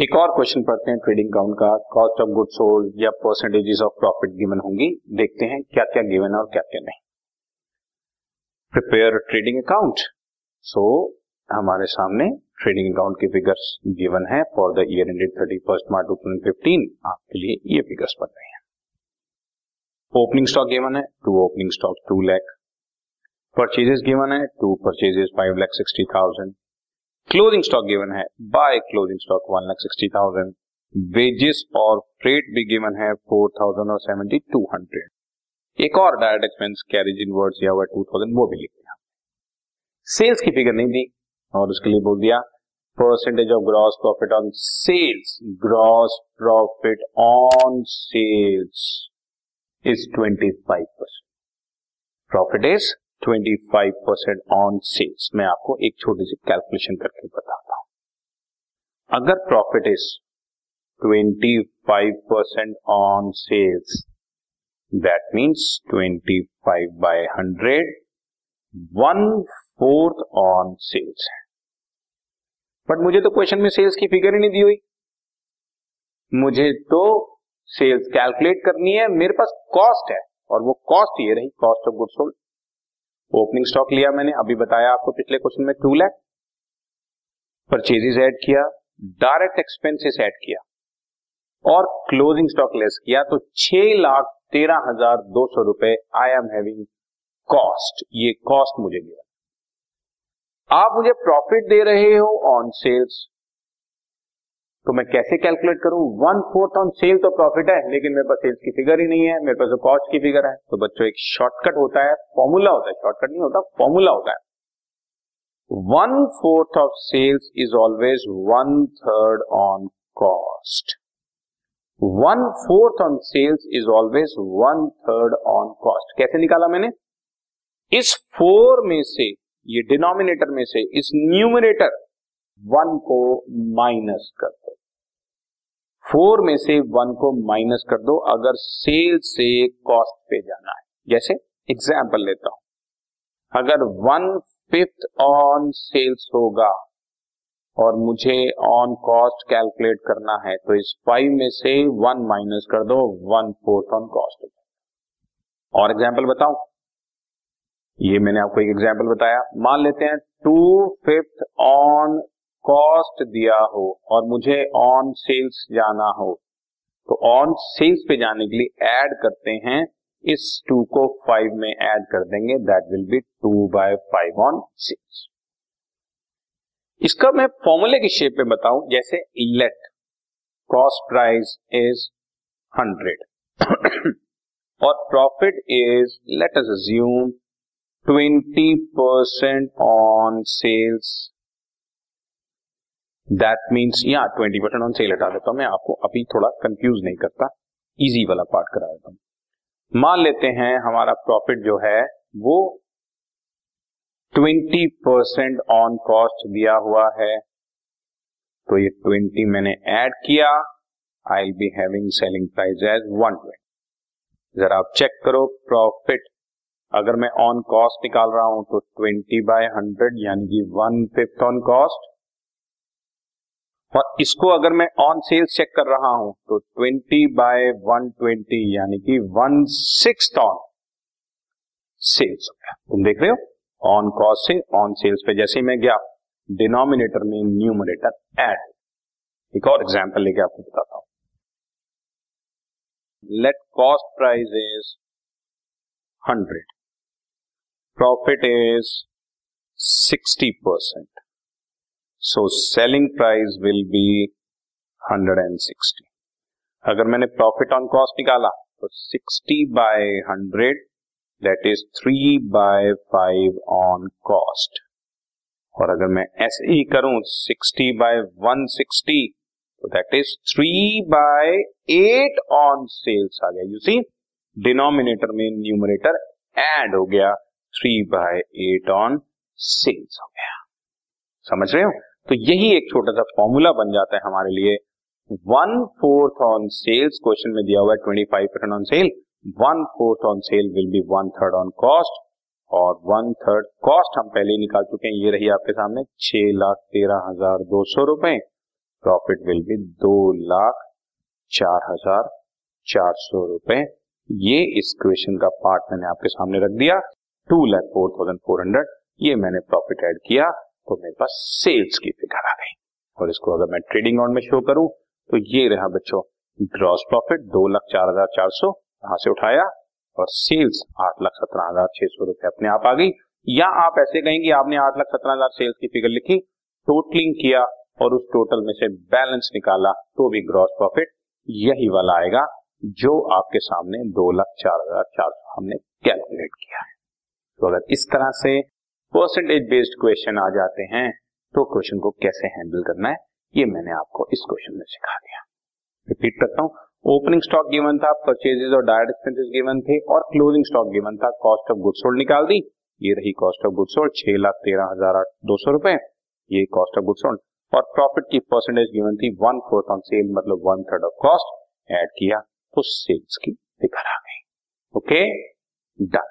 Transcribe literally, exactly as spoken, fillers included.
एक और क्वेश्चन पढ़ते हैं ट्रेडिंग अकाउंट का। कॉस्ट ऑफ गुड सोल्ड या परसेंटेजेस ऑफ प्रॉफिट गिवन होंगी, देखते हैं क्या क्या गिवन और क्या क्या नहीं। प्रिपेयर ट्रेडिंग अकाउंट, सो हमारे सामने ट्रेडिंग अकाउंट के फिगर्स गिवन है for the year ended thirty first March two thousand fifteen. आपके लिए ये फिगर्स पढ़ रहे हैं। ओपनिंग स्टॉक गिवन है, to opening stock two lakh. Purchases given है, to purchases five lakh sixty thousand. Closing stock given है, by closing stock one lakh sixty thousand. Wages और फ्रेट भी गिवन है फोर थाउजेंड और सेवेंटी टू हंड्रेड। एक और direct expense carriage inwards या हुआ टू थाउजेंड, वो भी लिख दिया। सेल्स की फिगर नहीं दी और उसके लिए बोल दिया percentage of gross profit on sales. Gross profit on sales is twenty five percent, profit is twenty five percent on sales. मैं आपको एक छोटी सी कैलकुलेशन करके बताता हूं। अगर profit is twenty five percent on sales, that means twenty five by hundred, one fourth on sales है। But मुझे तो क्वेश्चन में सेल्स की फिगर ही नहीं दी हुई, मुझे तो सेल्स कैलकुलेट करनी है। मेरे पास कॉस्ट है और वो कॉस्ट ये रही, cost of goods sold. Opening stock लिया मैंने, अभी बताया आपको पिछले क्वेश्चन में, टू लाख। परचेजेस ऐड किया, डायरेक्ट एक्सपेंसेस ऐड किया और क्लोजिंग स्टॉक लेस किया, तो छह लाख तेरह हजार दो सौ रुपए आई एम हैविंग कॉस्ट। ये कॉस्ट मुझे दिया, आप मुझे प्रॉफिट दे रहे हो ऑन सेल्स, तो मैं कैसे कैलकुलेट करूं? वन फोर्थ ऑन सेल तो प्रॉफिट है, लेकिन मेरे पास सेल्स की फिगर ही नहीं है, मेरे पास तो कॉस्ट की फिगर है। तो बच्चों एक शॉर्टकट होता है, फॉर्मूला होता है, शॉर्टकट नहीं होता, फॉर्मूला होता है। One fourth of sales is always one third on cost. One fourth on sales is always one third on cost. कैसे निकाला मैंने? इस फोर में से, ये डिनोमिनेटर में से, इस न्यूमिनेटर वन को माइनस कर दो। फोर में से वन को माइनस कर दो अगर सेल्स से कॉस्ट पे जाना है। जैसे एग्जाम्पल लेता हूं, अगर वन फिफ्थ ऑन सेल्स होगा और मुझे ऑन कॉस्ट कैलकुलेट करना है, तो इस फाइव में से वन माइनस कर दो, वन फोर्थ ऑन कॉस्ट। और एग्जाम्पल बताऊं, ये मैंने आपको एक एग्जाम्पल बताया। मान लेते हैं टू फिफ्थ ऑन कॉस्ट दिया हो और मुझे ऑन सेल्स जाना हो, तो ऑन सेल्स पे जाने के लिए ऐड करते हैं, इस टू को फाइव में ऐड कर देंगे, that will be two by five on sales. इसका मैं फॉर्मूले की शेप में बताऊं, जैसे let cost price is hundred और profit is, let us assume twenty percent on sales. That means, या ट्वेंटी परसेंट ऑन सेल हटा देता हूं मैं आपको, अभी थोड़ा कंफ्यूज नहीं करता, इजी वाला पार्ट करा देता हूं। मान लेते हैं हमारा प्रॉफिट जो है वो ट्वेंटी परसेंट ऑन कॉस्ट दिया हुआ है, तो ये ट्वेंटी मैंने ऐड किया, I will be having selling price as one twenty. जरा आप चेक करो, प्रॉफिट अगर मैं ऑन कॉस्ट निकाल रहा हूं तो ट्वेंटी बाय हंड्रेड, यानी कि वन फिफ्थ ऑन कॉस्ट, और इसको अगर मैं ऑन सेल्स चेक कर रहा हूं तो ट्वेंटी बाय वन ट्वेंटी, यानी कि वन सिक्स्थ ऑन सेल्स। तुम देख रहे हो, ऑन कॉस्ट से ऑन सेल्स पे जैसे ही मैं गया, डिनोमिनेटर में न्यूमरेटर ऐड। एक और एग्जांपल लेके आपको बताता हूं, let cost price is hundred, profit is sixty percent, so selling price will be hundred and sixty. अगर मैंने प्रॉफिट ऑन कॉस्ट निकाला तो sixty by hundred, that is three by five on cost. और अगर मैं ऐसे ही करूं सिक्सटी बाय वन सिक्सटी, तो that is three by eight on sales आ गया। यू सी, डिनोमिनेटर में न्यूमरेटर ऐड हो गया, three by eight on sales हो गया। समझ रहे हो? तो यही एक छोटा सा फॉर्मूला बन जाता है हमारे लिए। One fourth on sales, question में दिया हुआ है twenty five percent on sale, one fourth on sale will be one third on cost, और वन थर्ड कॉस्ट हम पहले ही निकाल चुके हैं, ये रही आपके सामने, छह लाख तेरह हजार दो सौ रुपए। प्रॉफिट विल बी दो लाख चार हजार चार सौ रुपए। ये इस क्वेश्चन का पार्ट मैंने आपके सामने रख दिया। Two lakh four thousand four hundred ये मैंने प्रॉफिट ऐड किया तो मेरे पास सेल्स की फिगर आ गई। और इसको अगर मैं ट्रेडिंग राउंड में शो करूं तो ये रहा बच्चों ग्रॉस प्रॉफिट दो लाख चार हजार चार सौ यहां से उठाया और सेल्स आठ लाख सत्रह हजार छह सौ रुपए अपने आप आ गई। या आप ऐसे कहेंगे आपने आठ लाख सत्रह हजार सेल्स की फिगर लिखी, टोटलिंग किया और उस टोटल में से बैलेंस निकाला तो भी ग्रॉस प्रॉफिट यही वाला आएगा जो आपके सामने दो लाख चार हजार चार सौ हमने कैलकुलेट किया है। तो अगर इस तरह से परसेंटेज बेस्ड क्वेश्चन आ जाते हैं तो क्वेश्चन को कैसे हैंडल करना है ये मैंने आपको इस क्वेश्चन में सिखा दिया। रिपीट करता हूँ, ओपनिंग स्टॉक गिवन था, परचेजेस और डायरेक्ट एक्सपेंसेस गिवन थे और क्लोजिंग स्टॉक गिवन था। कॉस्ट ऑफ गुड्स सोल्ड निकाल दी, ये रही कॉस्ट ऑफ गुड्स सोल्ड छह लाख तेरह हजार आठ दो सौ रुपए, ये कॉस्ट ऑफ गुड्स सोल्ड। और प्रॉफिट की परसेंटेज गिवन थी वन फोर्थ ऑन सेल मतलब one third of cost, add किया तो सेल्स की फिगर आ गई। Okay done.